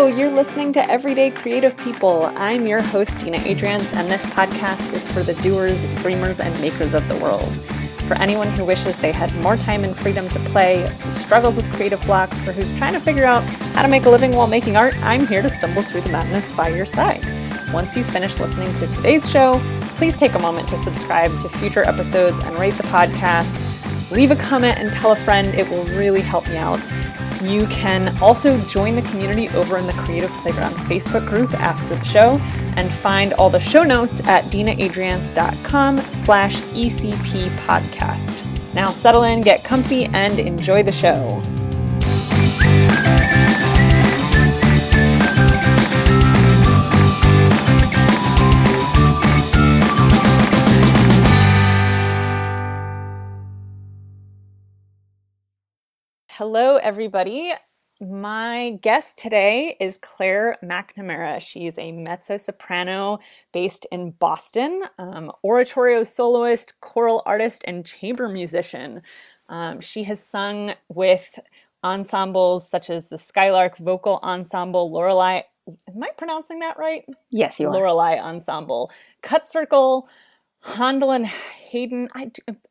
Hello, you're listening to Everyday Creative People. I'm your host, Dina Adriance, and this podcast is for the doers, dreamers, and makers of the world. For anyone who wishes they had more time and freedom to play, who struggles with creative blocks, or who's trying to figure out how to make a living while making art, I'm here to stumble through the madness by your side. Once you finish listening to today's show, please take a moment to subscribe to future episodes and rate the podcast. Leave a comment and tell a friend. It will really help me out. You can also join the community over in the Creative Playground Facebook group after the show and find all the show notes at dinaadriance.com/ECP podcast. Now settle in, get comfy, and enjoy the show. Hello, everybody. My guest today is Claire McNamara. She is a mezzo-soprano based in Boston, oratorio soloist, choral artist, and chamber musician. She has sung with ensembles such as the Skylark Vocal Ensemble, Lorelei, am I pronouncing that right? Yes, you are. Lorelei Ensemble, Cut Circle, Handel and Haydn.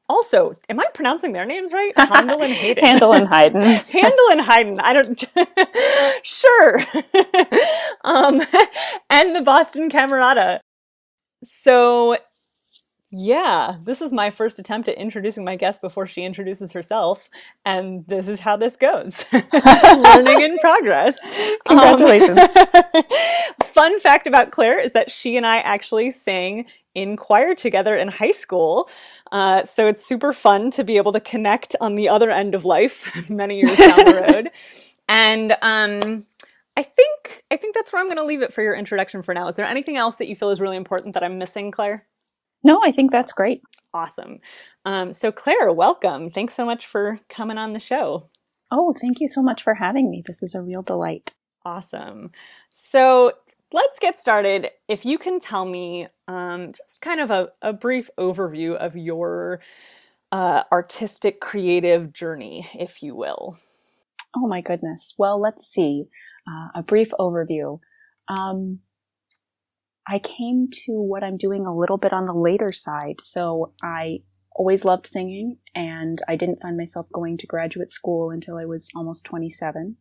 Also, am I pronouncing their names right? Handel and Haydn. Handel and Haydn. I don't... Sure. And the Boston Camerata. So, yeah, this is my first attempt at introducing my guest before she introduces herself. And this is how this goes. Learning in progress. Congratulations. Fun fact about Claire is that she and I actually sang in choir together in high school. So it's super fun to be able to connect on the other end of life many years down the road. And I think that's where I'm going to leave it for your introduction for now. Is there anything else that you feel is really important that I'm missing, Claire? No, I think that's great. Awesome. So Claire, welcome. Thanks so much for coming on the show. Oh, thank you so much for having me. This is a real delight. Awesome. So let's get started. If you can tell me just kind of a brief overview of your artistic creative journey, if you will. Oh my goodness. Well, let's see. A brief overview. I came to what I'm doing a little bit on the later side. So I always loved singing, and I didn't find myself going to graduate school until I was almost 27.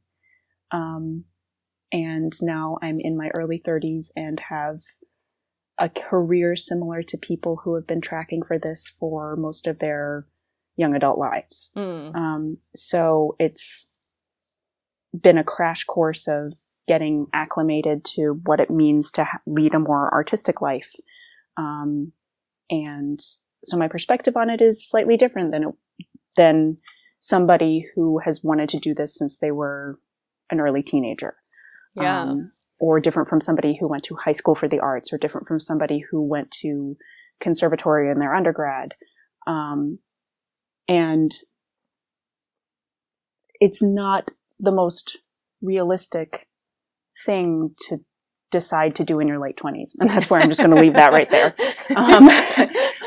And now I'm in my early 30s and have a career similar to people who have been tracking for this for most of their young adult lives. So it's been a crash course of getting acclimated to what it means to lead a more artistic life. And so my perspective on it is slightly different than somebody who has wanted to do this since they were an early teenager. Yeah. Or different from somebody who went to high school for the arts, or different from somebody who went to conservatory in their undergrad. And it's not the most realistic thing to decide to do in your late 20s. And that's where I'm just going to leave that right there.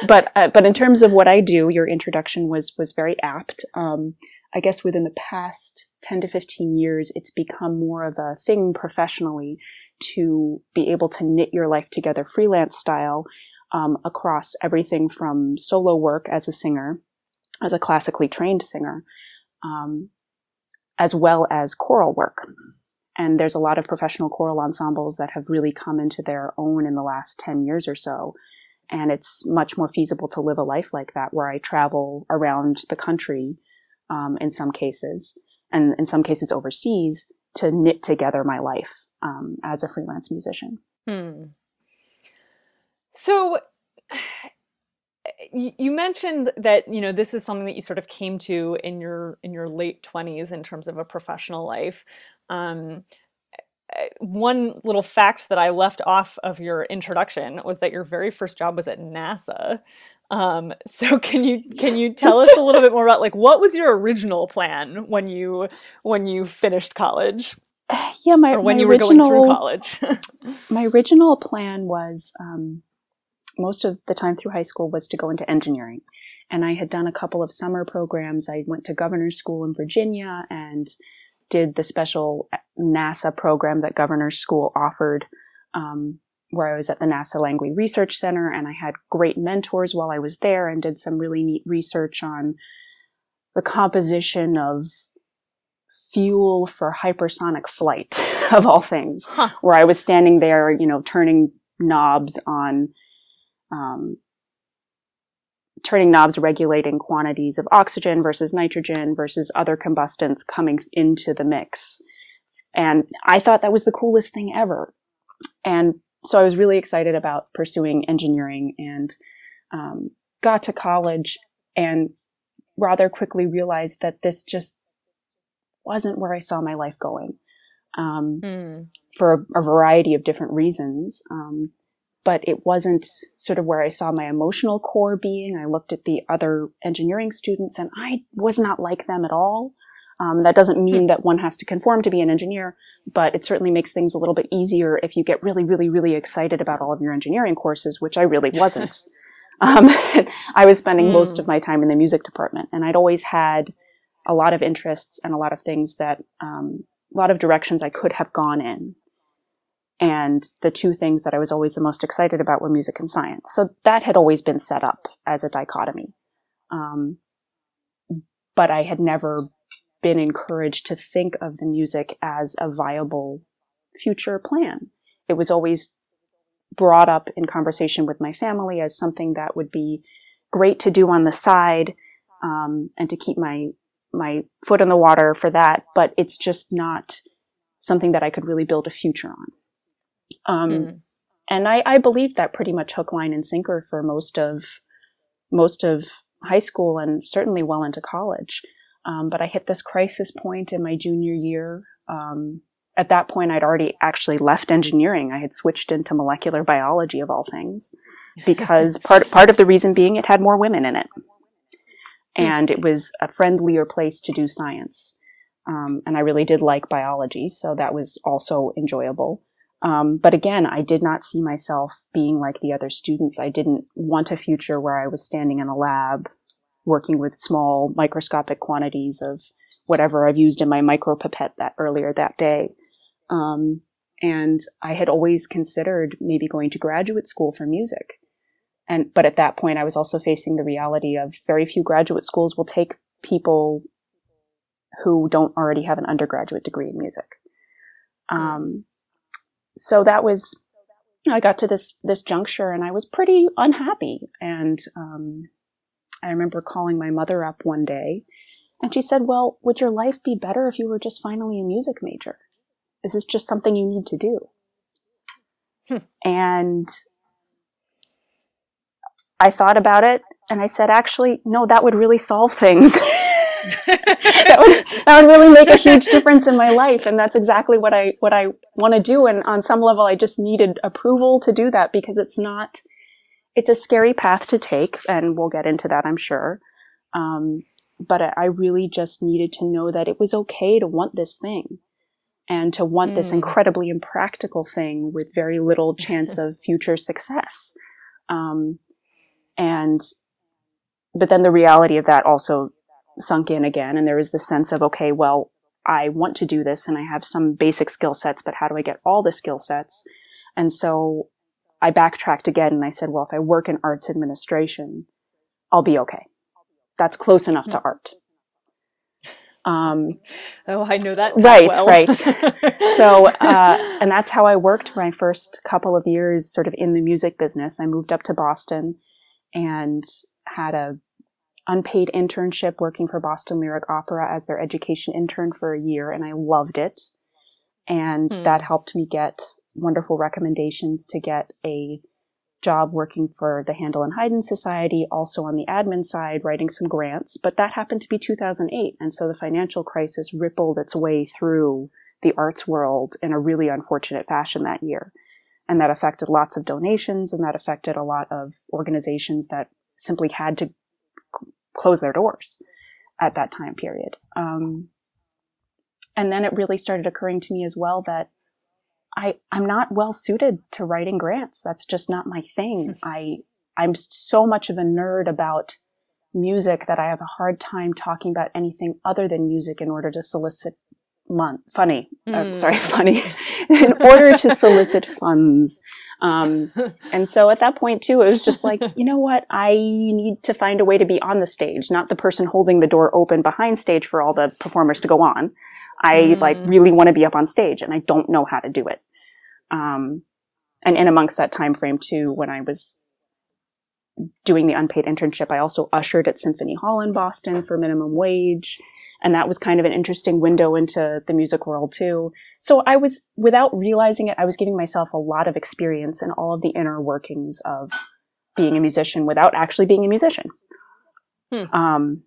But in terms of what I do, your introduction was very apt. I guess within the past 10 to 15 years, it's become more of a thing professionally to be able to knit your life together freelance style, across everything from solo work as a singer, as a classically trained singer, as well as choral work. And there's a lot of professional choral ensembles that have really come into their own in the last 10 years or so. And it's much more feasible to live a life like that, where I travel around the country, in some cases, and in some cases overseas, to knit together my life as a freelance musician. So you mentioned that, you know, this is something that you sort of came to in your late 20s in terms of a professional life. One little fact that I left off of your introduction was that your very first job was at NASA. So can you tell us a little bit more about, like, what was your original plan when you finished college? Yeah, you were going through college. My original plan was, most of the time through high school, was to go into engineering. And I had done a couple of summer programs. I went to Governor's School in Virginia and did the special NASA program that Governor's School offered, where I was at the NASA Langley Research Center, and I had great mentors while I was there and did some really neat research on the composition of fuel for hypersonic flight, of all things, where I was standing there, you know, turning knobs regulating quantities of oxygen versus nitrogen versus other combustants coming into the mix. And I thought that was the coolest thing ever. And so I was really excited about pursuing engineering, and got to college and rather quickly realized that this just wasn't where I saw my life going, for a variety of different reasons. But it wasn't sort of where I saw my emotional core being. I looked at the other engineering students and I was not like them at all. That doesn't mean that one has to conform to be an engineer, but it certainly makes things a little bit easier if you get really, really, really excited about all of your engineering courses, which I really wasn't. I was spending most of my time in the music department, and I'd always had a lot of interests and a lot of things that, a lot of directions I could have gone in. And the two things that I was always the most excited about were music and science. So that had always been set up as a dichotomy. But I had never been encouraged to think of the music as a viable future plan. It was always brought up in conversation with my family as something that would be great to do on the side, and to keep my foot in the water for that. But it's just not something that I could really build a future on. And I believed that pretty much hook, line, and sinker for most of high school and certainly well into college. But I hit this crisis point in my junior year. At that point, I'd already actually left engineering. I had switched into molecular biology, of all things, because part of the reason being it had more women in it. And it was a friendlier place to do science. And I really did like biology, so that was also enjoyable. But again, I did not see myself being like the other students. I didn't want a future where I was standing in a lab working with small microscopic quantities of whatever I've used in my micropipette earlier that day. And I had always considered maybe going to graduate school for music. But at that point, I was also facing the reality of very few graduate schools will take people who don't already have an undergraduate degree in music. So that was, I got to this juncture and I was pretty unhappy. And I remember calling my mother up one day and she said, well, would your life be better if you were just finally a music major? Is this just something you need to do? And I thought about it and I said, actually, no, that would really solve things. that would really make a huge difference in my life, and that's exactly what I want to do. And on some level, I just needed approval to do that, because it's a scary path to take, and we'll get into that, I'm sure. But I really just needed to know that it was okay to want this thing, and to want this incredibly impractical thing with very little chance of future success. But then the reality of that also sunk in again, and there was this sense of, okay, well, I want to do this and I have some basic skill sets, but how do I get all the skill sets? And so I backtracked again and I said, well, if I work in arts administration, I'll be okay. That's close enough to art. Oh, I know that. Right, well. Right. So, and that's how I worked my first couple of years sort of in the music business. I moved up to Boston and had a unpaid internship working for Boston Lyric Opera as their education intern for a year, and I loved it. And that helped me get wonderful recommendations to get a job working for the Handel and Haydn Society, also on the admin side, writing some grants. But that happened to be 2008, and so the financial crisis rippled its way through the arts world in a really unfortunate fashion that year. And that affected lots of donations, and that affected a lot of organizations that simply had to close their doors at that time period. And then it really started occurring to me as well that I'm not well suited to writing grants. That's just not my thing. I'm so much of a nerd about music that I have a hard time talking about anything other than music in order to solicit funny, in order to solicit funds. And so at that point too, it was just like, you know what? I need to find a way to be on the stage, not the person holding the door open behind stage for all the performers to go on. I really want to be up on stage and I don't know how to do it. And in amongst that time frame too, when I was doing the unpaid internship, I also ushered at Symphony Hall in Boston for minimum wage. And that was kind of an interesting window into the music world too. So I was, without realizing it, I was giving myself a lot of experience in all of the inner workings of being a musician without actually being a musician. And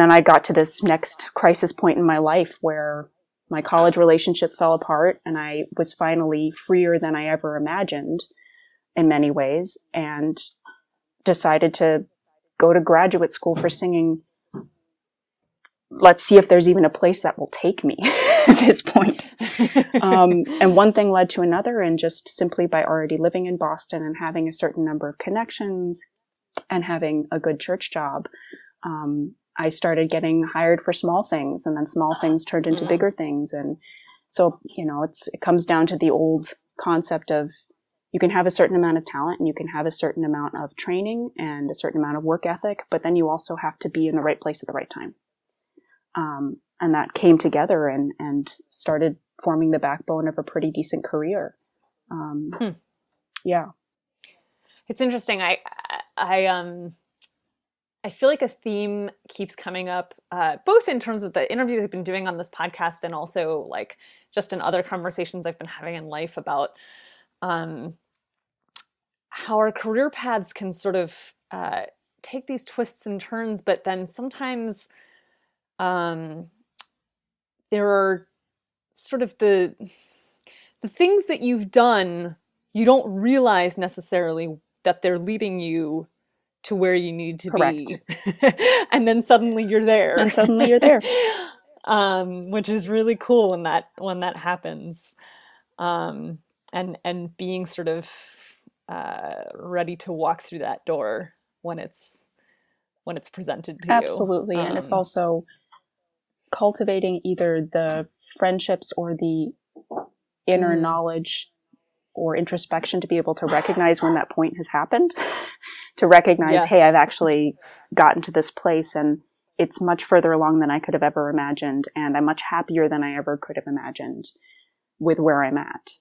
then I got to this next crisis point in my life where my college relationship fell apart and I was finally freer than I ever imagined in many ways, and decided to go to graduate school for singing. Let's see if there's even a place that will take me at this point. And one thing led to another, and just simply by already living in Boston and having a certain number of connections and having a good church job, I started getting hired for small things, and then small things turned into bigger things. And so, you know, it comes down to the old concept of you can have a certain amount of talent and you can have a certain amount of training and a certain amount of work ethic, but then you also have to be in the right place at the right time. And that came together and started forming the backbone of a pretty decent career. Yeah. It's interesting. I feel like a theme keeps coming up, both in terms of the interviews I've been doing on this podcast and also like just in other conversations I've been having in life about, how our career paths can sort of, take these twists and turns, but then sometimes, there are sort of the things that you've done, you don't realize necessarily that they're leading you to where you need to be. And then suddenly you're there. Which is really cool when that happens. And being sort of ready to walk through that door when it's presented to you. Absolutely. And it's also cultivating either the friendships or the inner knowledge or introspection to be able to recognize when that point has happened, to recognize, hey, I've actually gotten to this place and it's much further along than I could have ever imagined. And I'm much happier than I ever could have imagined with where I'm at.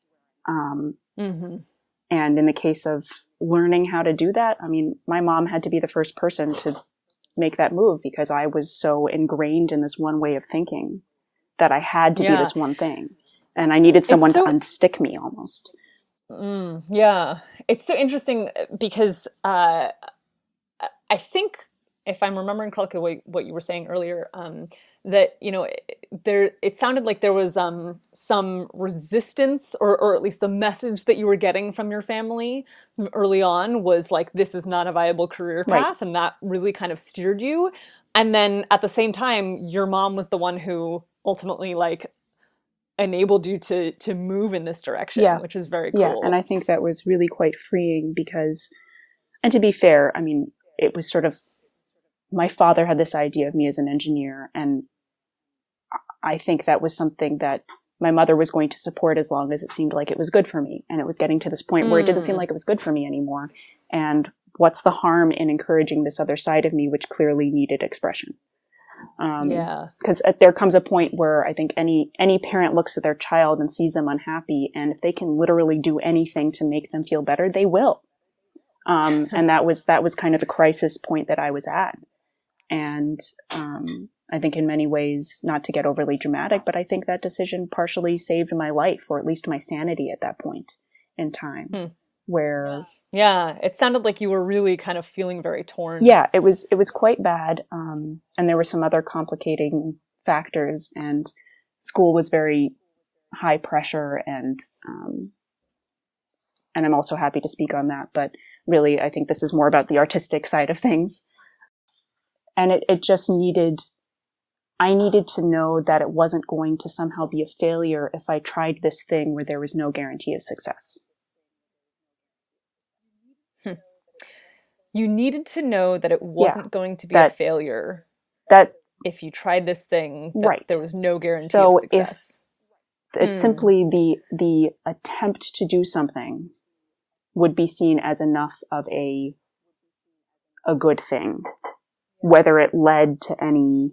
And in the case of learning how to do that, I mean, my mom had to be the first person to make that move because I was so ingrained in this one way of thinking that I had to be this one thing. And I needed someone to unstick me almost. Yeah. It's so interesting because I think, if I'm remembering correctly what you were saying earlier, that, you know, it sounded like there was some resistance or at least the message that you were getting from your family early on was like, this is not a viable career path. Right. And that really kind of steered you. And then at the same time, your mom was the one who ultimately like enabled you to move in this direction, which is very cool. Yeah, and I think that was really quite freeing because, and to be fair, I mean, it was sort of, my father had this idea of me as an engineer, and I think that was something that my mother was going to support as long as it seemed like it was good for me. And it was getting to this point where it didn't seem like it was good for me anymore. And what's the harm in encouraging this other side of me, which clearly needed expression? Because there comes a point where I think any parent looks at their child and sees them unhappy. And if they can literally do anything to make them feel better, they will. And that was kind of the crisis point that I was at. And I think in many ways, not to get overly dramatic, but I think that decision partially saved my life, or at least my sanity at that point in time. Where it sounded like you were really kind of feeling very torn. Yeah, it was quite bad. And there were some other complicating factors, and school was very high pressure, and I'm also happy to speak on that, but really I think this is more about the artistic side of things. And it just I needed to know that it wasn't going to somehow be a failure if I tried this thing where there was no guarantee of success. You needed to know that it wasn't going to be a failure. That if you tried this thing, right, there was no guarantee of success. So it's simply the attempt to do something would be seen as enough of a good thing, whether it led to any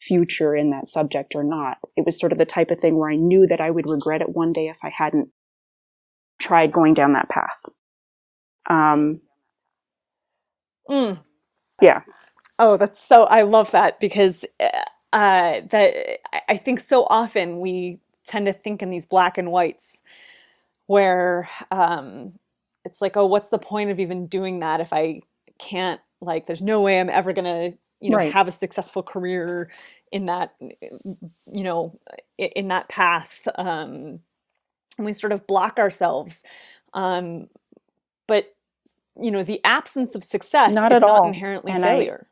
future in that subject or not. It was sort of the type of thing where I knew that I would regret it one day if I hadn't tried going down that path. Yeah. Oh, that's so, I love that, because that I think so often we tend to think in these black and whites where it's like, oh, what's the point of even doing that if I can't, like, there's no way I'm ever going to, you know, right, have a successful career in that, you know, in that path. And we sort of block ourselves. But, you know, the absence of success is not inherently failure.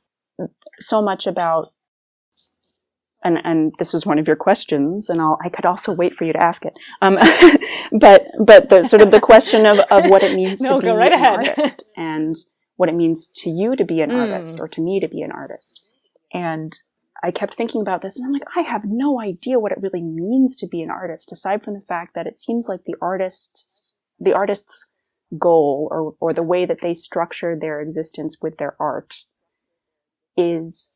So much about, and this was one of your questions, and I could also wait for you to ask it. But the sort of the question of what it means to be an artist, and what it means to you to be an artist, or to me to be an artist. And I kept thinking about this, and I'm like, I have no idea what it really means to be an artist, aside from the fact that it seems like the artist's goal, or the way that they structure their existence with their art, is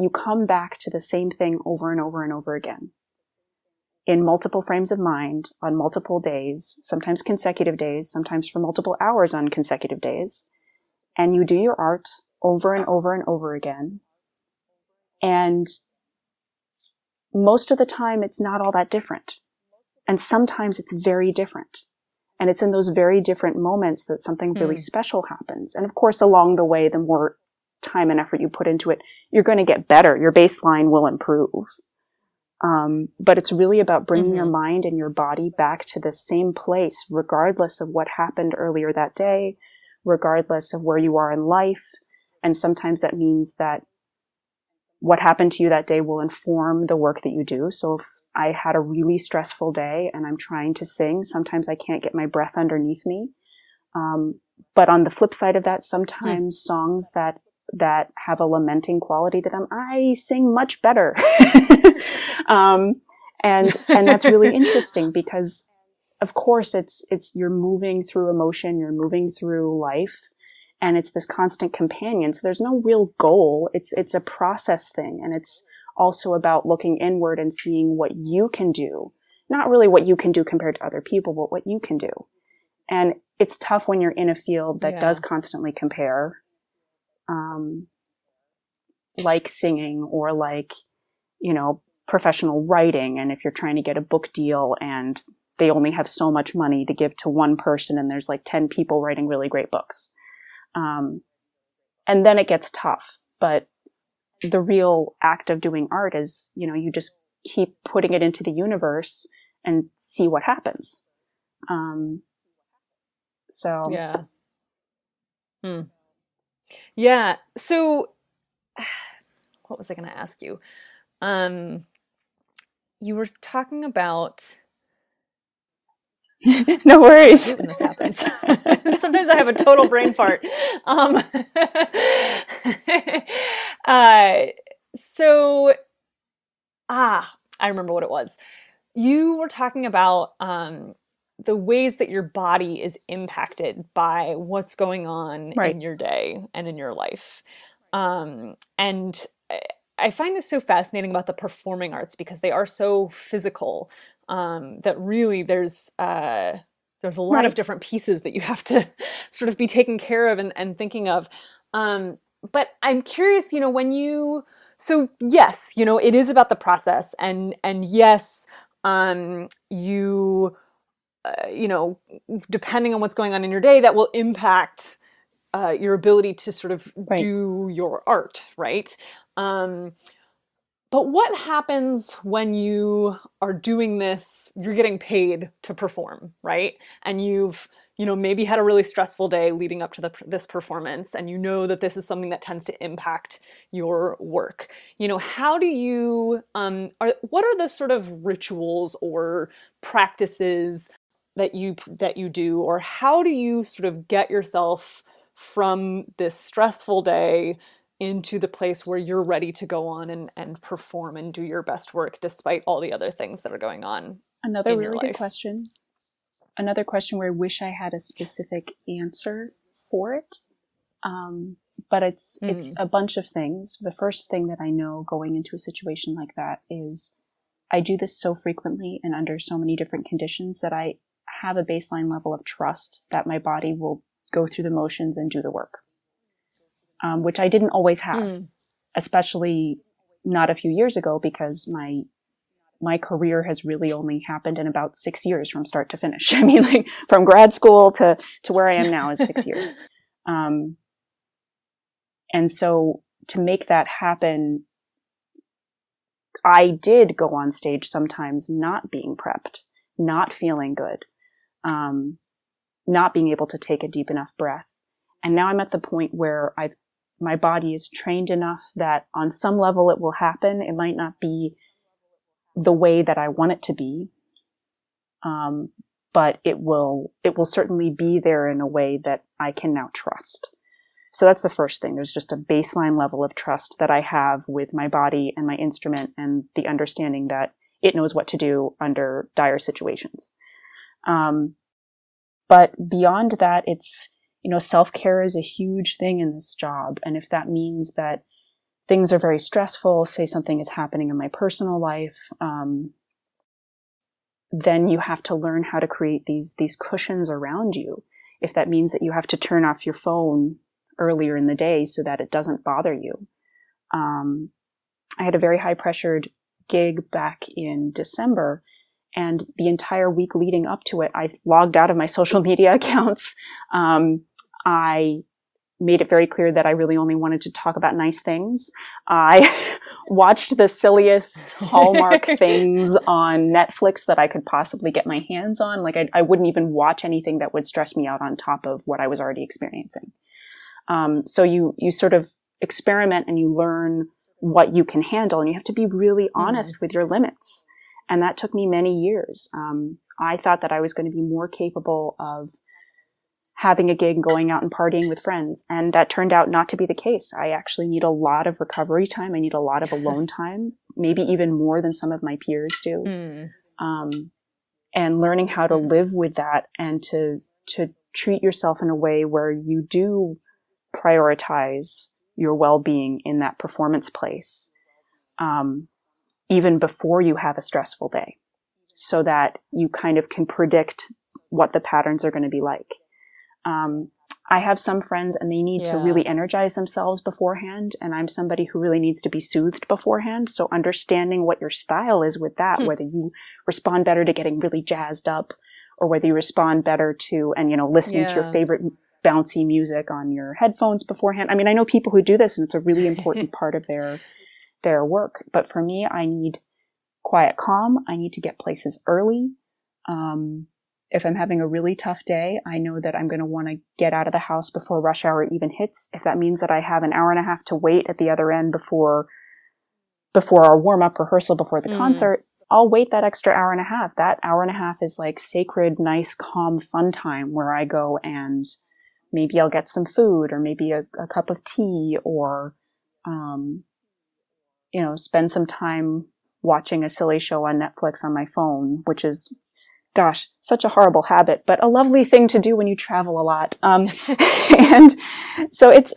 you come back to the same thing over and over and over again, in multiple frames of mind, on multiple days, sometimes consecutive days, sometimes for multiple hours on consecutive days, and you do your art over and over and over again. And most of the time, it's not all that different. And sometimes it's very different. And it's in those very different moments that something really special happens. And of course, along the way, the more time and effort you put into it, you're going to get better. Your baseline will improve. But it's really about bringing your mind and your body back to the same place, regardless of what happened earlier that day, regardless of where you are in life. And sometimes that means that what happened to you that day will inform the work that you do. So if I had a really stressful day and I'm trying to sing, sometimes I can't get my breath underneath me. But on the flip side of that, sometimes songs that have a lamenting quality to them, I sing much better. And that's really interesting, because of course it's you're moving through emotion, you're moving through life. And it's this constant companion. So there's no real goal. It's a process thing. And it's also about looking inward and seeing what you can do. Not really what you can do compared to other people, but what you can do. And it's tough when you're in a field that does constantly compare. Like singing, or like, you know, professional writing. And if you're trying to get a book deal and they only have so much money to give to one person and there's like 10 people writing really great books. And then it gets tough, but the real act of doing art is, you know, you just keep putting it into the universe and see what happens. So what was I going to ask you? You were talking about no worries. When this happens, sometimes I have a total brain fart. I remember what it was. You were talking about the ways that your body is impacted by what's going on in your day and in your life, and I find this so fascinating about the performing arts, because they are so physical. That really there's a lot of different pieces that you have to sort of be taking care of and thinking of. But I'm curious, you know, yes, you know, it is about the process, and yes, you, you know, depending on what's going on in your day, that will impact your ability to sort of do your art, right? But what happens when you are doing this, you're getting paid to perform, right? And you've, you know, maybe had a really stressful day leading up to this performance, and you know that this is something that tends to impact your work. You know, how do you, what are the sort of rituals or practices that you do, or how do you sort of get yourself from this stressful day into the place where you're ready to go on and perform and do your best work despite all the other things that are going on. Another really good question. Another question where I wish I had a specific answer for it. But it's a bunch of things. The first thing that I know going into a situation like that is I do this so frequently and under so many different conditions that I have a baseline level of trust that my body will go through the motions and do the work, which I didn't always have, especially not a few years ago, because my career has really only happened in about 6 years from start to finish. I mean, like from grad school to where I am now is 6 years. And so to make that happen, I did go on stage sometimes not being prepped, not feeling good, not being able to take a deep enough breath. And now I'm at the point where my body is trained enough that on some level it will happen. It might not be the way that I want it to be, but it will certainly be there in a way that I can now trust. So that's the first thing. There's just a baseline level of trust that I have with my body and my instrument and the understanding that it knows what to do under dire situations. But beyond that, it's, self-care is a huge thing in this job. And if that means that things are very stressful, say something is happening in my personal life, then you have to learn how to create these cushions around you. If that means that you have to turn off your phone earlier in the day so that it doesn't bother you. I had a very high pressured gig back in December, and the entire week leading up to it, I logged out of my social media accounts. I made it very clear that I really only wanted to talk about nice things. I watched the silliest Hallmark things on Netflix that I could possibly get my hands on. Like I wouldn't even watch anything that would stress me out on top of what I was already experiencing. So you sort of experiment and you learn what you can handle, and you have to be really honest with your limits. And that took me many years. I thought that I was going to be more capable of having a gig, going out and partying with friends. And that turned out not to be the case. I actually need a lot of recovery time. I need a lot of alone time, maybe even more than some of my peers do. And learning how to live with that and to treat yourself in a way where you do prioritize your well-being in that performance place, even before you have a stressful day, so that you kind of can predict what the patterns are going to be like. I have some friends and they need to really energize themselves beforehand, and I'm somebody who really needs to be soothed beforehand. So understanding what your style is with that, whether you respond better to getting really jazzed up or whether you respond better to, and listening to your favorite bouncy music on your headphones beforehand. I mean, I know people who do this and it's a really important part of their work. But for me, I need quiet calm. I need to get places early. If I'm having a really tough day, I know that I'm going to want to get out of the house before rush hour even hits. If that means that I have an hour and a half to wait at the other end before our warm-up rehearsal before the concert, I'll wait that extra hour and a half. That hour and a half is like sacred, nice, calm, fun time where I go and maybe I'll get some food or maybe a cup of tea or, spend some time watching a silly show on Netflix on my phone, which is, gosh, such a horrible habit, but a lovely thing to do when you travel a lot. And so it's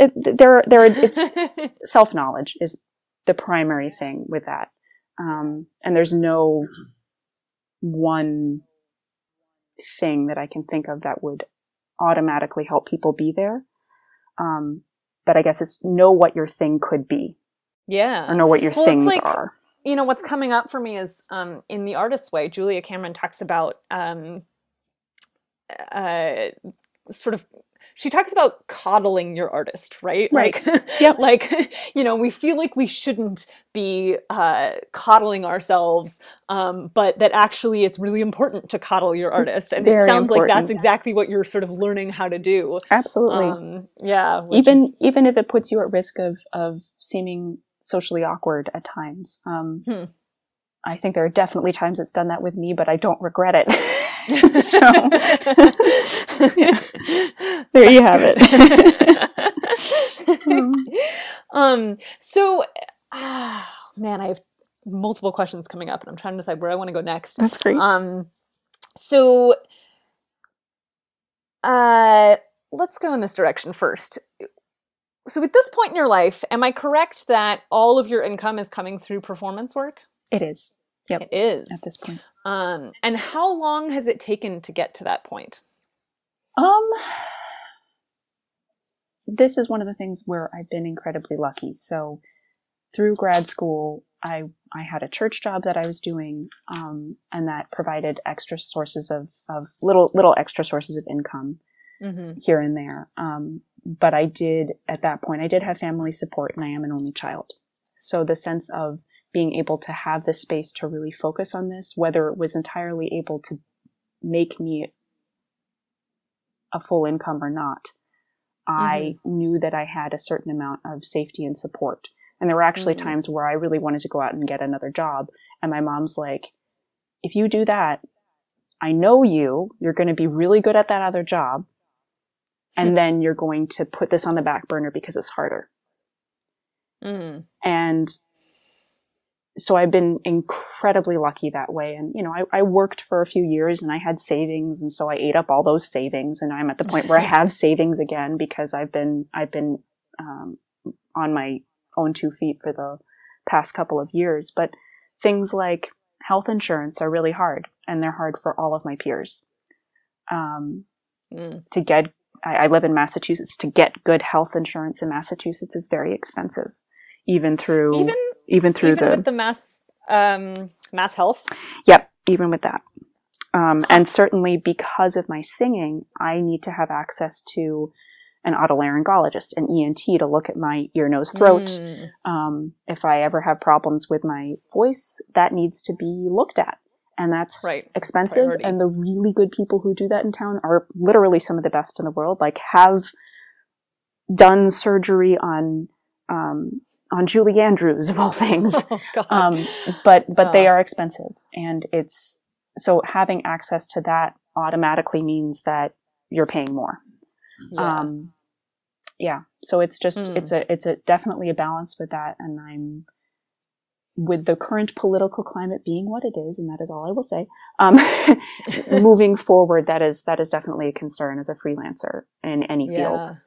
self-knowledge is the primary thing with that. And there's no one thing that I can think of that would automatically help people be there. But I guess it's know what your thing could be. Yeah. Or know what your things are. What's coming up for me is in The Artist's Way, Julia Cameron talks about she talks about coddling your artist, right? Right. Like, yep. We feel like we shouldn't be coddling ourselves, but that actually it's really important to coddle your artist. It sounds like that's exactly what you're sort of learning how to do. Absolutely. Even if it puts you at risk of seeming socially awkward at times. I think there are definitely times it's done that with me, but I don't regret it. So, yeah. There you have it. So, man, I have multiple questions coming up, and I'm trying to decide where I want to go next. That's great. So, let's go in this direction first. So at this point in your life, am I correct that all of your income is coming through performance work? It is. Yep. It is. At this point. And how long has it taken to get to that point? This is one of the things where I've been incredibly lucky. So through grad school, I had a church job that I was doing, and that provided extra sources of little extra sources of income here and there. But I did, at that point, I did have family support, and I am an only child. So the sense of being able to have the space to really focus on this, whether it was entirely able to make me a full income or not, I knew that I had a certain amount of safety and support. And there were actually times where I really wanted to go out and get another job. And my mom's like, if you do that, I know you're going to be really good at that other job. And then you're going to put this on the back burner because it's harder. And so I've been incredibly lucky that way. And, you know, I worked for a few years and I had savings. And so I ate up all those savings. And I'm at the point where I have savings again, because I've been on my own two feet for the past couple of years. But things like health insurance are really hard, and they're hard for all of my peers. To get, I live in Massachusetts. To get good health insurance in Massachusetts is very expensive, even with the mass health. Yep, even with that, and certainly because of my singing, I need to have access to an otolaryngologist, an ENT, to look at my ear, nose, throat. If I ever have problems with my voice, that needs to be looked at. And that's expensive. Priority. And the really good people who do that in town are literally some of the best in the world, like have done surgery on Julie Andrews of all things. Oh, God. But they are expensive. And it's, so having access to that automatically means that you're paying more. Yes. Yeah. So it's just, it's definitely a balance with that. And I'm, with the current political climate being what it is, and that is all I will say, moving forward, that is definitely a concern as a freelancer in any field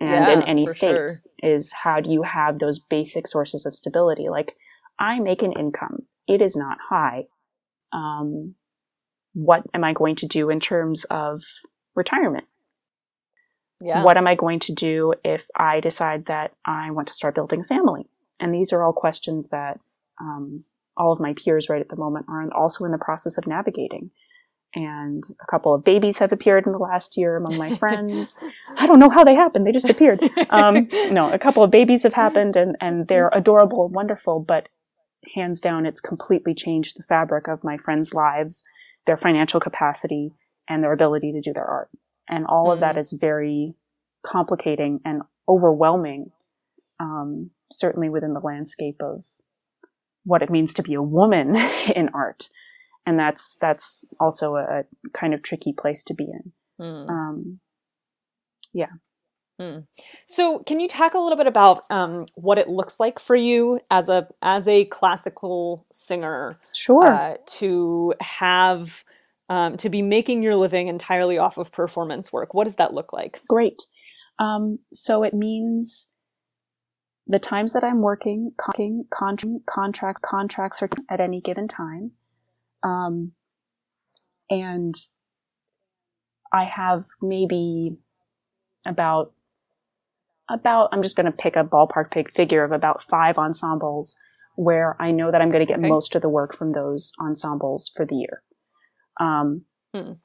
and in any state, is how do you have those basic sources of stability? Like, I make an income. It is not high. What am I going to do in terms of retirement? Yeah. What am I going to do if I decide that I want to start building a family? And these are all questions that all of my peers right at the moment are also in the process of navigating. And a couple of babies have appeared in the last year among my friends. I don't know how they happened. They just appeared. No, a couple of babies have happened, and they're adorable and wonderful, but hands down, it's completely changed the fabric of my friends' lives, their financial capacity, and their ability to do their art. And all of that is very complicating and overwhelming, certainly within the landscape of what it means to be a woman in art. And that's also a kind of tricky place to be in. So can you talk a little bit about what it looks like for you as a classical singer? Sure. To have to be making your living entirely off of performance work. What does that look like? Great. So it means the times that I'm working, contracts are at any given time. And I have maybe about, I'm just going to pick a ballpark figure of about 5 ensembles where I know that I'm going to get most of the work from those ensembles for the year. And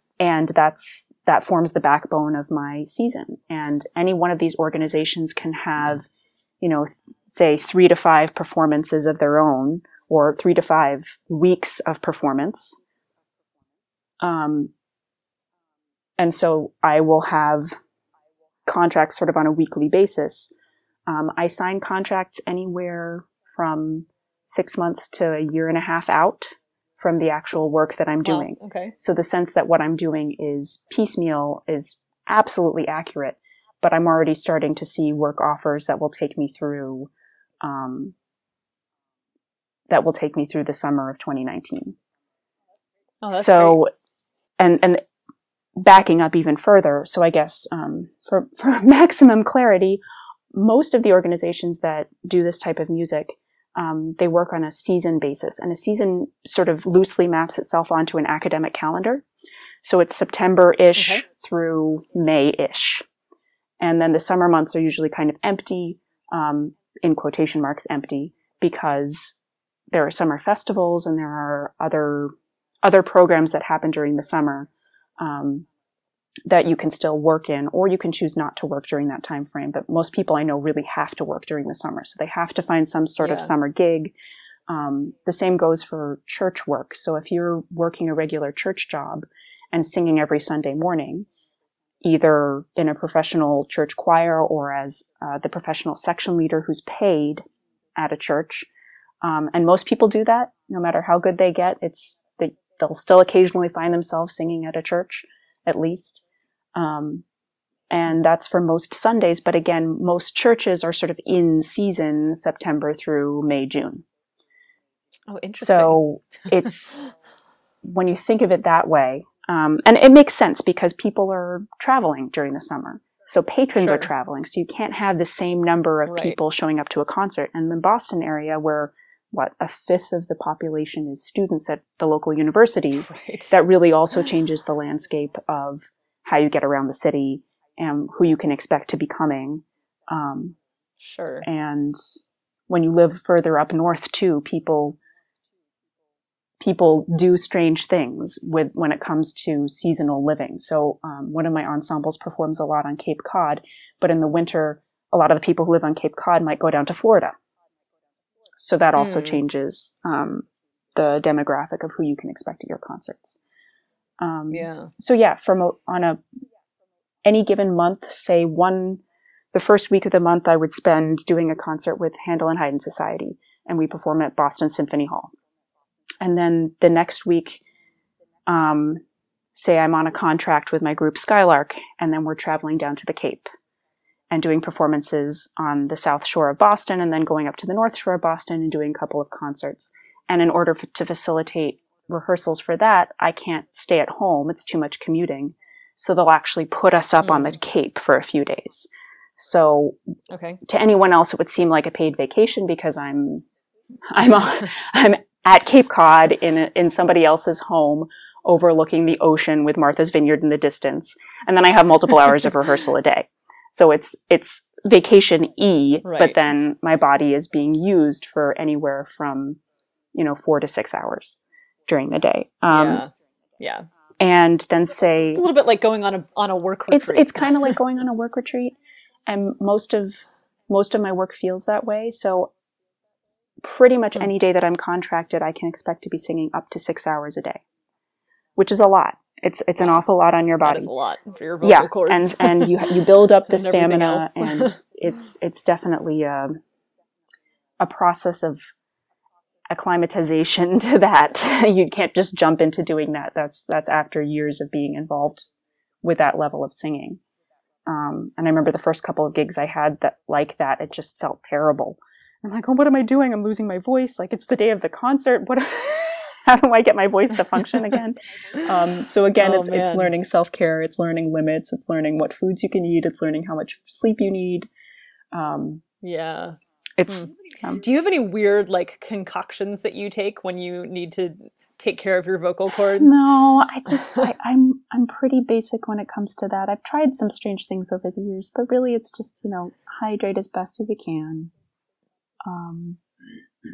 that forms the backbone of my season. And any one of these organizations can have, you know, say 3 to 5 performances of their own, or 3 to 5 weeks of performance. And so I will have contracts sort of on a weekly basis. I sign contracts anywhere from 6 months to a year and a half out from the actual work that I'm doing. So the sense that what I'm doing is piecemeal is absolutely accurate. but I'm already starting to see work offers that will take me through the summer of 2019. Oh, that's so great. And backing up even further, so I guess for maximum clarity, most of the organizations that do this type of music, they work on a season basis, and a season sort of loosely maps itself onto an academic calendar. So it's September-ish through May-ish. And then the summer months are usually kind of empty, in quotation marks empty, because there are summer festivals and there are other programs that happen during the summer that you can still work in, or you can choose not to work during that time frame. But most people I know really have to work during the summer, so they have to find some sort of summer gig. The same goes for church work. So if you're working a regular church job and singing every Sunday morning, either in a professional church choir or as the professional section leader who's paid at a church, and most people do that, no matter how good they get, they'll still occasionally find themselves singing at a church, at least. And that's for most Sundays. But again, most churches are sort of in season, September through May, June. Oh, interesting. So it's, when you think of it that way, and it makes sense because people are traveling during the summer. So patrons are traveling. So you can't have the same number of people showing up to a concert. And the Boston area, where a fifth of the population is students at the local universities. Right. That really also changes the landscape of how you get around the city and who you can expect to be coming. And when you live further up north too, people do strange things when it comes to seasonal living. So one of my ensembles performs a lot on Cape Cod, but in the winter, a lot of the people who live on Cape Cod might go down to Florida. So that also changes the demographic of who you can expect at your concerts. So yeah, on any given month, say the first week of the month, I would spend doing a concert with Handel and Haydn Society, and we perform at Boston Symphony Hall. And then the next week, say I'm on a contract with my group Skylark, and then we're traveling down to the Cape and doing performances on the South Shore of Boston, and then going up to the North Shore of Boston and doing a couple of concerts. And in order to facilitate rehearsals for that, I can't stay at home. It's too much commuting. So they'll actually put us up on the Cape for a few days. So to anyone else, it would seem like a paid vacation because I'm at Cape Cod in somebody else's home, overlooking the ocean with Martha's Vineyard in the distance. And then I have multiple hours of rehearsal a day. So it's vacation E, but then my body is being used for anywhere from, 4 to 6 hours during the day. And then it's a little bit like going on a work retreat. It's kind of like going on a work retreat, and most of my work feels that way. So pretty much any day that I'm contracted, I can expect to be singing up to 6 hours a day, which is a lot. It's an awful lot on your body. It's a lot for your vocal cords. and you build up the stamina, and it's definitely a process of acclimatization to that. You can't just jump into doing that. That's after years of being involved with that level of singing. And I remember the first couple of gigs I had that it just felt terrible. I'm like, oh, what am I doing? I'm losing my voice. Like, it's the day of the concert. How do I get my voice to function again? It's learning self-care. It's learning limits. It's learning what foods you can eat. It's learning how much sleep you need. Do you have any weird concoctions that you take when you need to take care of your vocal cords? No, I'm pretty basic when it comes to that. I've tried some strange things over the years, but really it's just, hydrate as best as you can.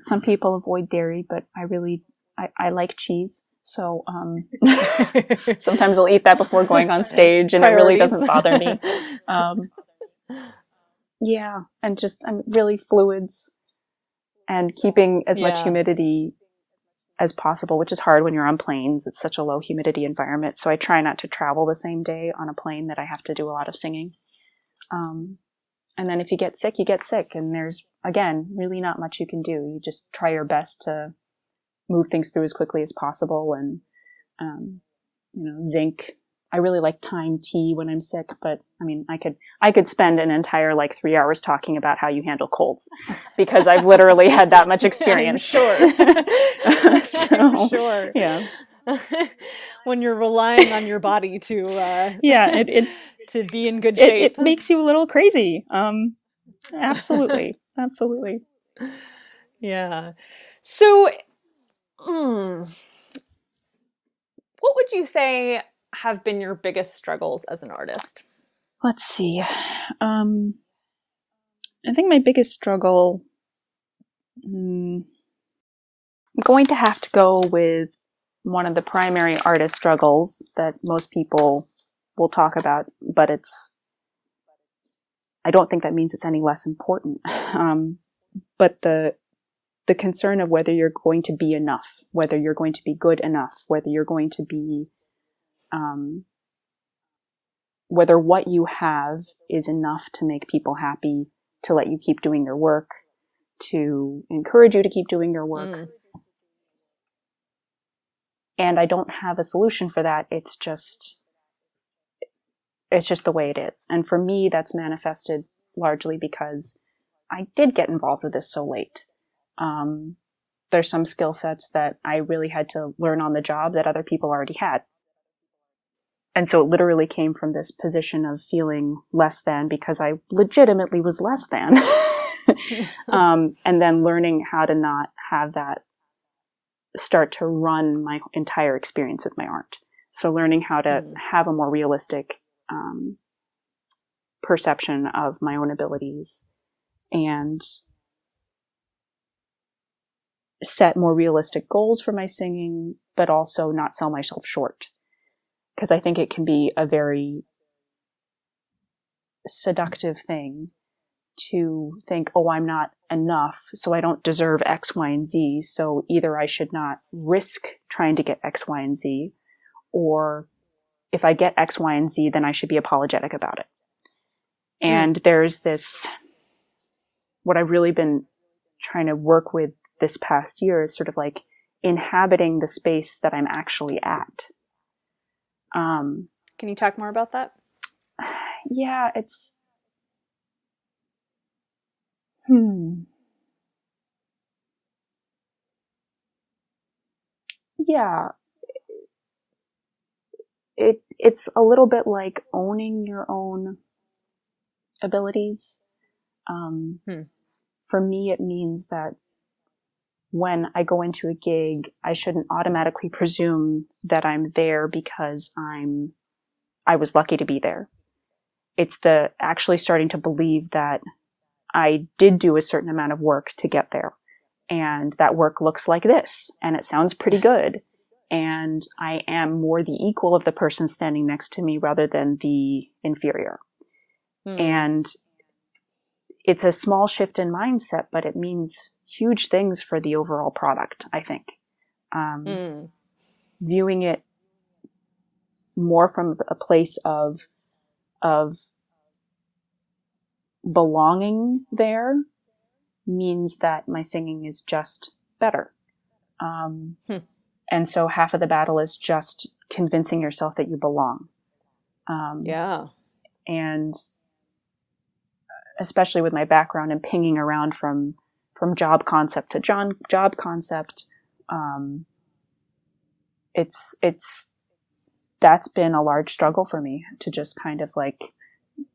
Some people avoid dairy, but I like cheese, so sometimes I'll eat that before going on stage, and it really doesn't bother me. And just really fluids, and keeping as much humidity as possible, which is hard when you're on planes. It's such a low humidity environment, so I try not to travel the same day on a plane that I have to do a lot of singing. And then if you get sick, you get sick, and there's, again, really not much you can do. You just try your best to move things through as quickly as possible, and zinc I really like time tea when I'm sick, but I mean, I could spend an entire 3 hours talking about how you handle colds because I've literally had that much experience. Sure. Sure. Yeah. When you're relying on your body to, to be in good shape. It makes you a little crazy. Absolutely. Absolutely. Yeah. So, what would you say have been your biggest struggles as an artist? Let's see. I think my biggest struggle, I'm going to have to go with one of the primary artist struggles that most people will talk about, but I don't think that means it's any less important. But the concern of whether you're going to be enough, whether you're going to be good enough, whether you're going to be whether what you have is enough to make people happy, to let you keep doing your work, to encourage you to keep doing your work. And I don't have a solution for that. It's just the way it is. And for me, that's manifested largely because I did get involved with this so late. There's some skill sets that I really had to learn on the job that other people already had. And so it literally came from this position of feeling less than because I legitimately was less than. And then learning how to not have that start to run my entire experience with my art. So learning how to have a more realistic perception of my own abilities and set more realistic goals for my singing, but also not sell myself short. Because I think it can be a very seductive thing to think, oh, I'm not enough, so I don't deserve X, Y, and Z. So either I should not risk trying to get X, Y, and Z, or if I get X, Y, and Z, then I should be apologetic about it. And there's this, what I've really been trying to work with this past year is sort of inhabiting the space that I'm actually at. Can you talk more about that? Yeah, it's Yeah. It's a little bit like owning your own abilities. For me, it means that when I go into a gig, I shouldn't automatically presume that I'm there because I was lucky to be there. It's the actually starting to believe that I did do a certain amount of work to get there. And that work looks like this. And it sounds pretty good. And I am more the equal of the person standing next to me rather than the inferior. And it's a small shift in mindset, but it means huge things for the overall product, I think. Viewing it more from a place of belonging there means that my singing is just better. And so half of the battle is just convincing yourself that you belong. And especially with my background and pinging around from job concept to job concept, that's been a large struggle for me to just kind of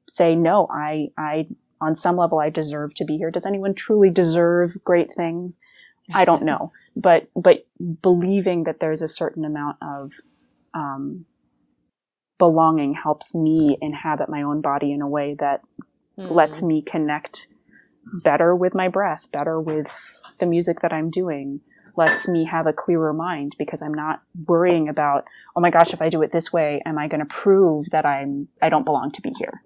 say, no, I on some level I deserve to be here. Does anyone truly deserve great things? I don't know, but believing that there's a certain amount of belonging helps me inhabit my own body in a way that lets me connect better with my breath, better with the music that I'm doing, lets me have a clearer mind because I'm not worrying about, oh my gosh, if I do it this way, am I going to prove that I don't belong to be here?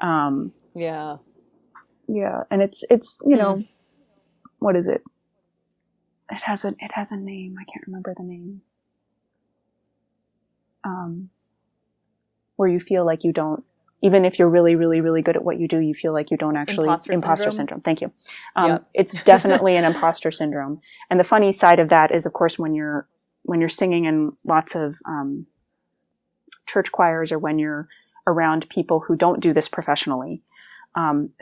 Yeah. And it's, you know, what is it? It has a name. I can't remember the name. Where you feel like you don't, even if you're really, really, really good at what you do, you feel like you don't actually... Imposter syndrome. Thank you. Yep. It's definitely an imposter syndrome. And the funny side of that is, of course, when you're singing in lots of church choirs or when you're around people who don't do this professionally.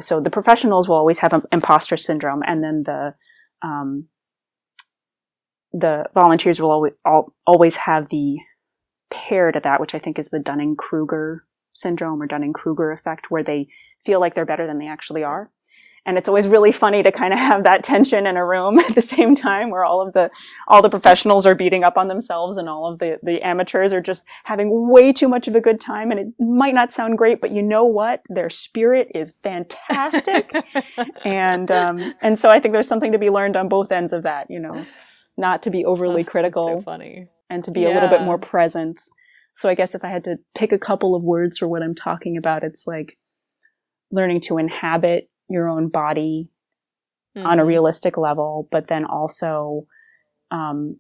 So the professionals will always have imposter syndrome, and then the volunteers will always have the pair to that, which I think is the Dunning-Kruger syndrome or Dunning-Kruger effect, where they feel like they're better than they actually are. And it's always really funny to kind of have that tension in a room at the same time, where all the professionals are beating up on themselves and all of the amateurs are just having way too much of a good time. And it might not sound great, but you know what? Their spirit is fantastic. And so I think there's something to be learned on both ends of that, you know, not to be overly critical. That's so funny. And to be a little bit more present. So I guess if I had to pick a couple of words for what I'm talking about, it's like learning to inhabit your own body on a realistic level, but then also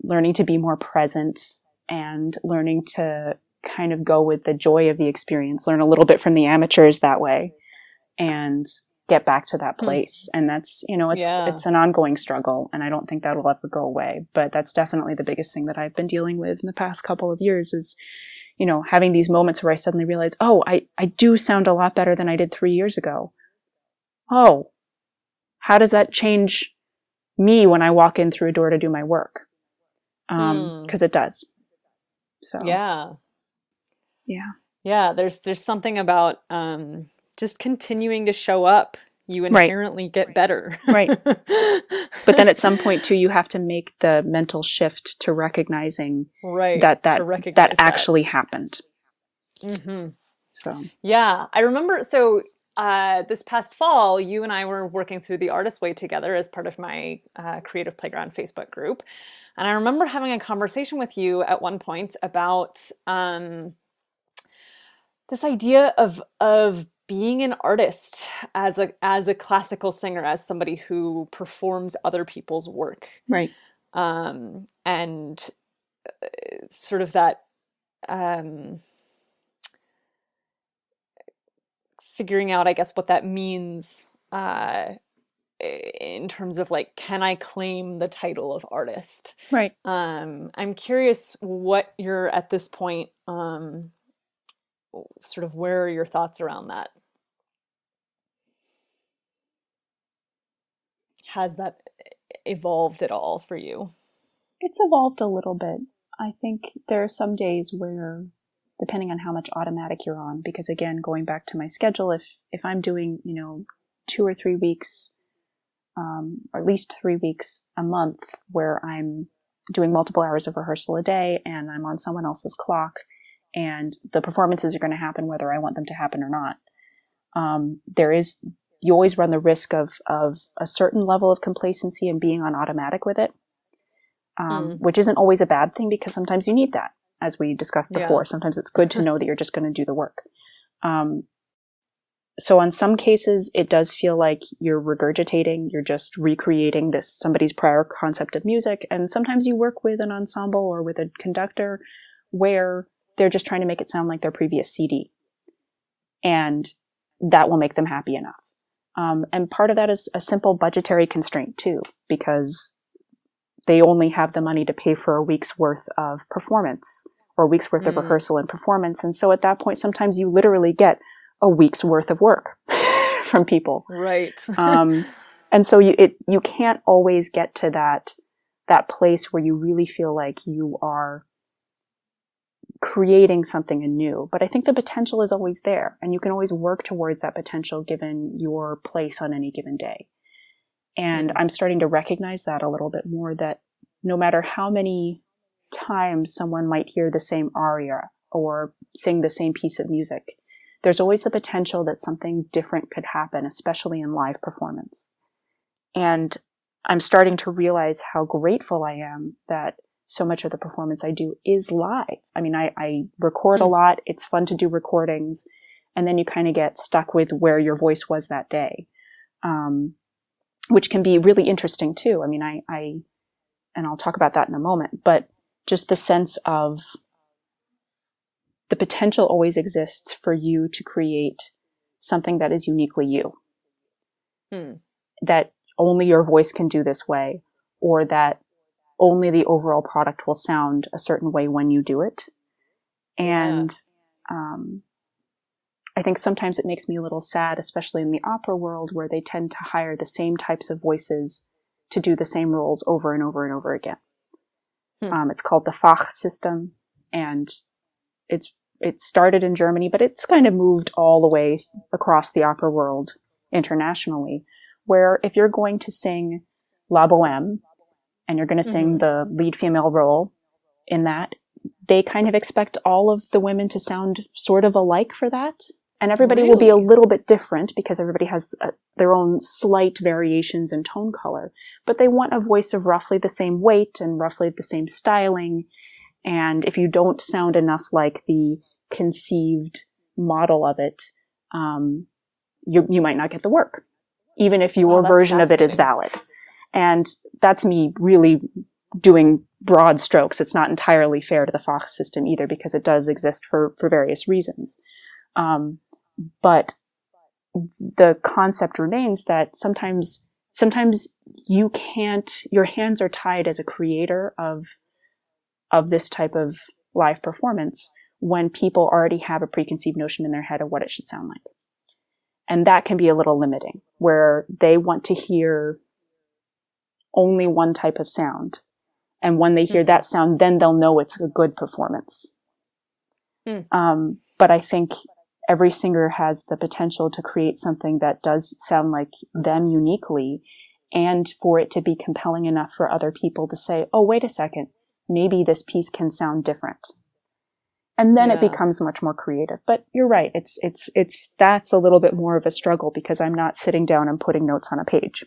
learning to be more present and learning to kind of go with the joy of the experience, learn a little bit from the amateurs that way and get back to that place. And that's, you know, it's an ongoing struggle, and I don't think that'll ever go away, but that's definitely the biggest thing that I've been dealing with in the past couple of years is, you know, having these moments where I suddenly realize, oh, I do sound a lot better than I did 3 years ago. Oh, how does that change me when I walk in through a door to do my work? Because it does. So yeah. There's something about just continuing to show up. You inherently get better, right? But then at some point too, you have to make the mental shift to recognizing that actually happened. Mm-hmm. So yeah, I remember so. This past fall, you and I were working through the Artist's Way together as part of my Creative Playground Facebook group. And I remember having a conversation with you at one point about this idea of being an artist as a classical singer, as somebody who performs other people's work. Right. And sort of that... figuring out, I guess, what that means in terms of, like, can I claim the title of artist? Right. I'm curious what you're, at this point, sort of where are your thoughts around that? Has that evolved at all for you? It's evolved a little bit. I think there are some days where... depending on how much automatic you're on, because again, going back to my schedule, if I'm doing, you know, 2 or 3 weeks, or at least 3 weeks a month where I'm doing multiple hours of rehearsal a day and I'm on someone else's clock and the performances are going to happen whether I want them to happen or not, you always run the risk of a certain level of complacency and being on automatic with it, which isn't always a bad thing, because sometimes you need that. As we discussed before, sometimes it's good to know that you're just going to do the work. So on some cases, it does feel like you're regurgitating, you're just recreating somebody's prior concept of music. And sometimes you work with an ensemble or with a conductor where they're just trying to make it sound like their previous CD. And that will make them happy enough. And part of that is a simple budgetary constraint too, because they only have the money to pay for a week's worth of performance or a week's worth of rehearsal and performance. And so at that point, sometimes you literally get a week's worth of work from people. Right. And so you can't always get to that place where you really feel like you are creating something anew. But I think the potential is always there, and you can always work towards that potential given your place on any given day. And I'm starting to recognize that a little bit more, that no matter how many times someone might hear the same aria or sing the same piece of music, there's always the potential that something different could happen, especially in live performance. And I'm starting to realize how grateful I am that so much of the performance I do is live. I mean, I record a lot. It's fun to do recordings. And then you kind of get stuck with where your voice was that day. Which can be really interesting too. I mean, and I'll talk about that in a moment, but just the sense of the potential always exists for you to create something that is uniquely you. That only your voice can do this way, or that only the overall product will sound a certain way when you do it. And I think sometimes it makes me a little sad, especially in the opera world, where they tend to hire the same types of voices to do the same roles over and over and over again. It's called the Fach system, and it started in Germany, but it's kind of moved all the way across the opera world internationally, where if you're going to sing La Bohème and you're going to sing the lead female role in that, they kind of expect all of the women to sound sort of alike for that. And everybody will be a little bit different because everybody has their own slight variations in tone color. But they want a voice of roughly the same weight and roughly the same styling. And if you don't sound enough like the conceived model of it, you might not get the work, even if your version of it is valid. And that's me really doing broad strokes. It's not entirely fair to the Fach system either, because it does exist for various reasons. But the concept remains that sometimes you can't, your hands are tied as a creator of this type of live performance when people already have a preconceived notion in their head of what it should sound like. And that can be a little limiting, where they want to hear only one type of sound. And when they hear that sound, then they'll know it's a good performance. But I think every singer has the potential to create something that does sound like them uniquely, and for it to be compelling enough for other people to say, oh, wait a second, maybe this piece can sound different. And then it becomes much more creative. But you're right. It's that's a little bit more of a struggle, because I'm not sitting down and putting notes on a page.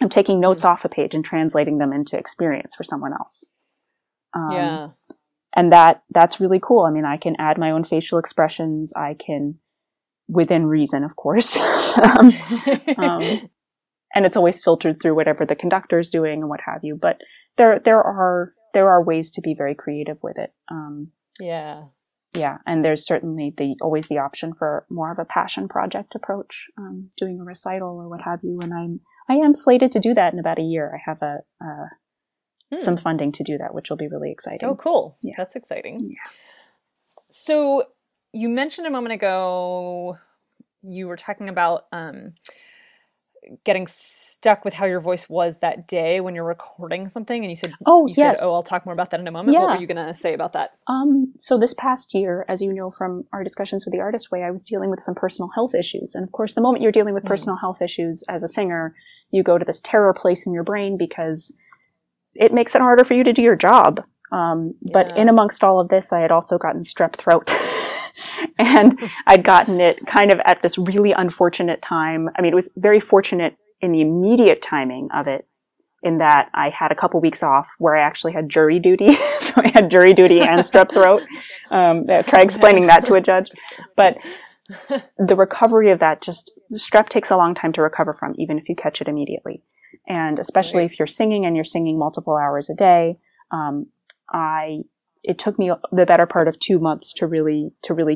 I'm taking notes off a page and translating them into experience for someone else. And that's really cool. I mean, I can add my own facial expressions. I can, within reason, of course. And it's always filtered through whatever the conductor's doing and what have you. But there are ways to be very creative with it. And there's certainly always the option for more of a passion project approach, doing a recital or what have you. And I am slated to do that in about a year. I have some funding to do that, which will be really exciting. Oh, cool. Yeah. That's exciting. Yeah. So you mentioned a moment ago, you were talking about getting stuck with how your voice was that day when you're recording something. And you said, I'll talk more about that in a moment. Yeah. What were you going to say about that? So this past year, as you know from our discussions with the Artist Way, I was dealing with some personal health issues. And of course, the moment you're dealing with personal health issues as a singer, you go to this terror place in your brain, because it makes it harder for you to do your job. But in amongst all of this, I had also gotten strep throat. And I'd gotten it kind of at this really unfortunate time. I mean, it was very fortunate in the immediate timing of it, in that I had a couple weeks off where I actually had jury duty. So I had jury duty and strep throat. Try explaining that to a judge. But the recovery of that, strep takes a long time to recover from, even if you catch it immediately. And especially if you're singing, and you're singing multiple hours a day, it took me the better part of 2 months to really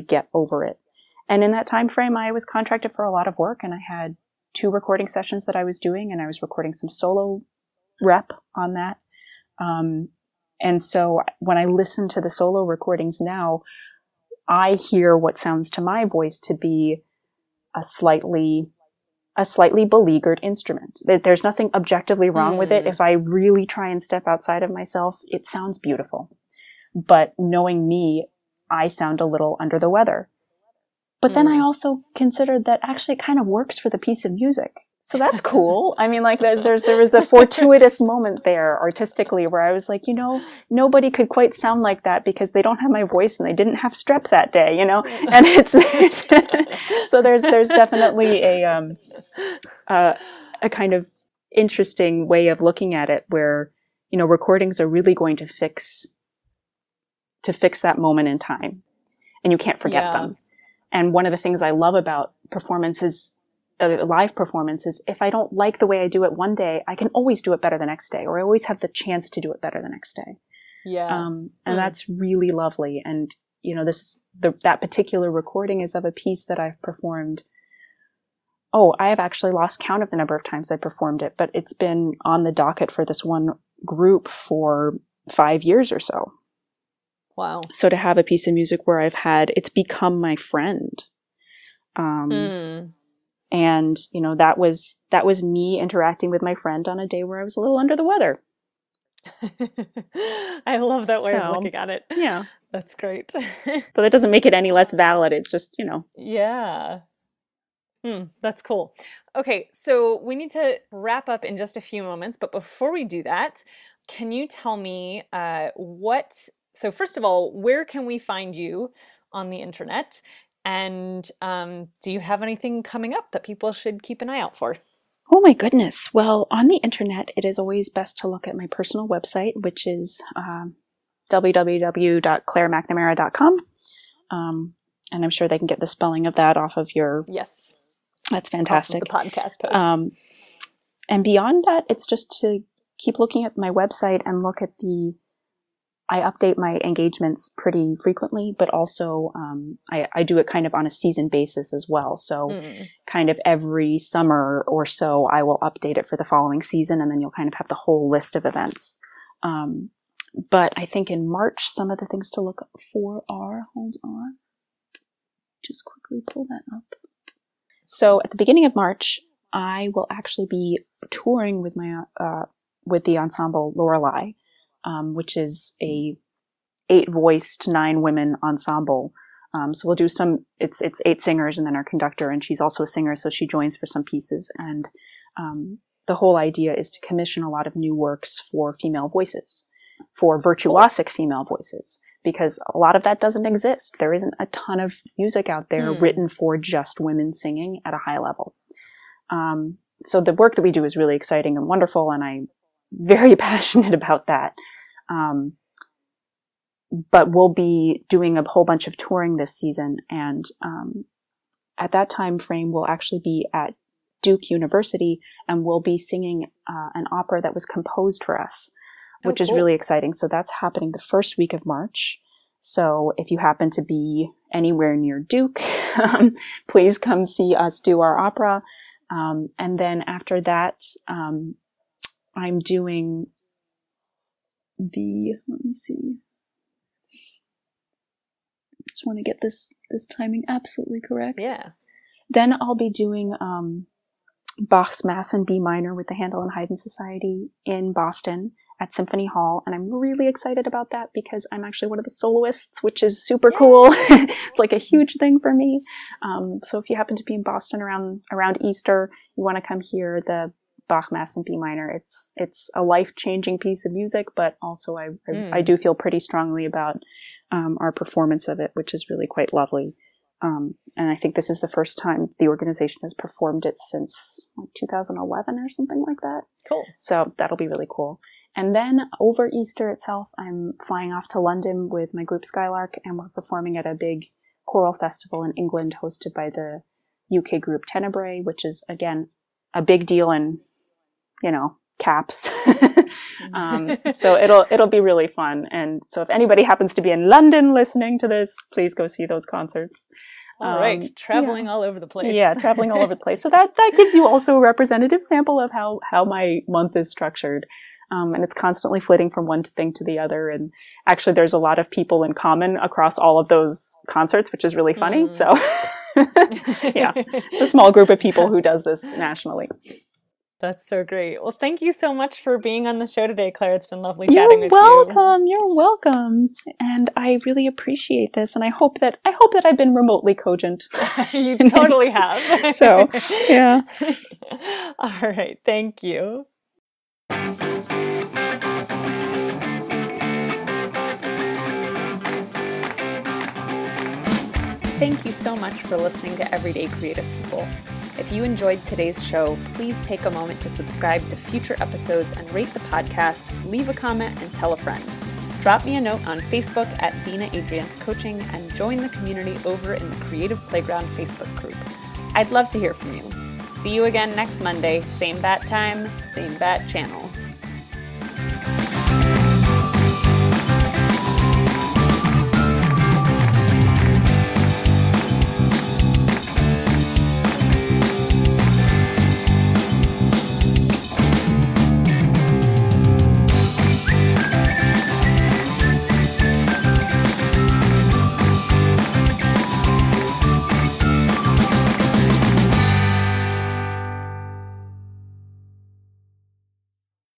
get over it. And in that time frame, I was contracted for a lot of work, and I had 2 recording sessions that I was doing, and I was recording some solo rep on that. And so when I listen to the solo recordings now, I hear what sounds to my voice to be a slightly beleaguered instrument. There's nothing objectively wrong with it. If I really try and step outside of myself, it sounds beautiful. But knowing me, I sound a little under the weather. But then I also considered that actually it kind of works for the piece of music. So that's cool. I mean, like there was a fortuitous moment there artistically where I was like, nobody could quite sound like that because they don't have my voice and they didn't have strep that day, And so there's definitely a kind of interesting way of looking at it where, recordings are really going to fix that moment in time, and you can't forget them. And one of the things I love about live performances, if I don't like the way I do it one day, I can always do it better the next day, or I always have the chance to do it better the next day. And that's really lovely. And that particular recording is of a piece that I've performed. I have actually lost count of the number of times I performed it, but it's been on the docket for this one group for 5 years or so. Wow. So to have a piece of music where I've had, it's become my friend. And, you know, that was me interacting with my friend on a day where I was a little under the weather. I love that way of looking at it. Yeah. That's great. But that doesn't make it any less valid. It's just, you know. Yeah. That's cool. Okay, so we need to wrap up in just a few moments. But before we do that, can you tell me so first of all, where can we find you on the internet? And do you have anything coming up that people should keep an eye out for? Oh my goodness. Well, on the internet, it is always best to look at my personal website, which is www.clairemcnamara.com. And I'm sure they can get the spelling of that off of your... Yes. That's fantastic. Off of the podcast post. And beyond that, it's just to keep looking at my website and look at I update my engagements pretty frequently, but also I do it kind of on a season basis as well. So kind of every summer or so, I will update it for the following season, and then you'll kind of have the whole list of events. But I think in March, some of the things to look for are, hold on, just quickly pull that up. So at the beginning of March, I will actually be touring with my with the ensemble Lorelei. Which is a 8-voiced, 9-women ensemble. So we'll do it's 8 singers and then our conductor, and she's also a singer, so she joins for some pieces. And the whole idea is to commission a lot of new works for female voices, for virtuosic female voices, because a lot of that doesn't exist. There isn't a ton of music out there written for just women singing at a high level. So the work that we do is really exciting and wonderful, and I'm very passionate about that. But we'll be doing a whole bunch of touring this season, and at that time frame we'll actually be at Duke University, and we'll be singing an opera that was composed for us, which is really exciting. So that's happening the first week of March. So if you happen to be anywhere near Duke, please come see us do our opera. And then after that, I'm doing let me see. Just want to get this timing absolutely correct. Yeah. Then I'll be doing Bach's Mass in B minor with the Handel and Haydn Society in Boston at Symphony Hall, and I'm really excited about that because I'm actually one of the soloists, which is super cool. It's like a huge thing for me. So if you happen to be in Boston around Easter, you want to come hear the Bach Mass in B minor. It's a life-changing piece of music, but also I do feel pretty strongly about our performance of it, which is really quite lovely. And I think this is the first time the organization has performed it since 2011 or something like that. Cool. So that'll be really cool. And then over Easter itself, I'm flying off to London with my group Skylark, and we're performing at a big choral festival in England hosted by the UK group Tenebrae, which is, again, a big deal in caps. So it'll be really fun. And so if anybody happens to be in London listening to this, please go see those concerts. All right. Traveling all over the place. Yeah, traveling all over the place. So that gives you also a representative sample of how my month is structured. And it's constantly flitting from one thing to the other. And actually there's a lot of people in common across all of those concerts, which is really funny. So yeah, it's a small group of people who does this nationally. That's so great. Well, thank you so much for being on the show today, Claire. It's been lovely chatting with you. You're welcome. And I really appreciate this. And I hope that I've been remotely cogent. You totally have. So, yeah. All right. Thank you. Thank you so much for listening to Everyday Creative People. If you enjoyed today's show, please take a moment to subscribe to future episodes and rate the podcast, leave a comment, and tell a friend. Drop me a note on Facebook at Dina Adriance Coaching and join the community over in the Creative Playground Facebook group. I'd love to hear from you. See you again next Monday, same bat time, same bat channel.